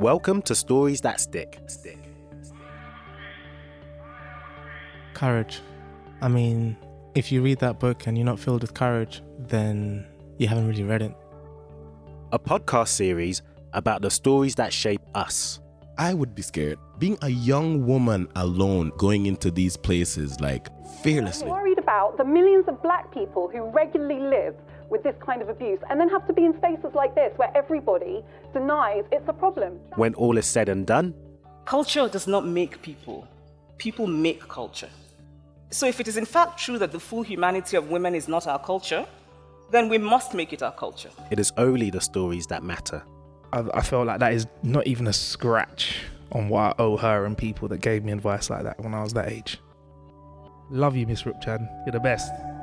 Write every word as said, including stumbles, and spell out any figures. Welcome to Stories That Stick. Stick. Courage. I mean, if you read that book and you're not filled with courage, then you haven't really read it. A podcast series about the stories that shape us. I would be scared. Being a young woman alone, going into these places, like, fearlessly. I'm worried about the millions of black people who regularly live with this kind of abuse and then have to be in spaces like this where everybody denies it's a problem. When all is said and done, culture does not make people. People make culture. So if it is in fact true that the full humanity of women is not our culture, then we must make it our culture. It is only the stories that matter. I, I feel like that is not even a scratch on what I owe her and people that gave me advice like that when I was that age. Love you, Miss Rupchan. You're the best.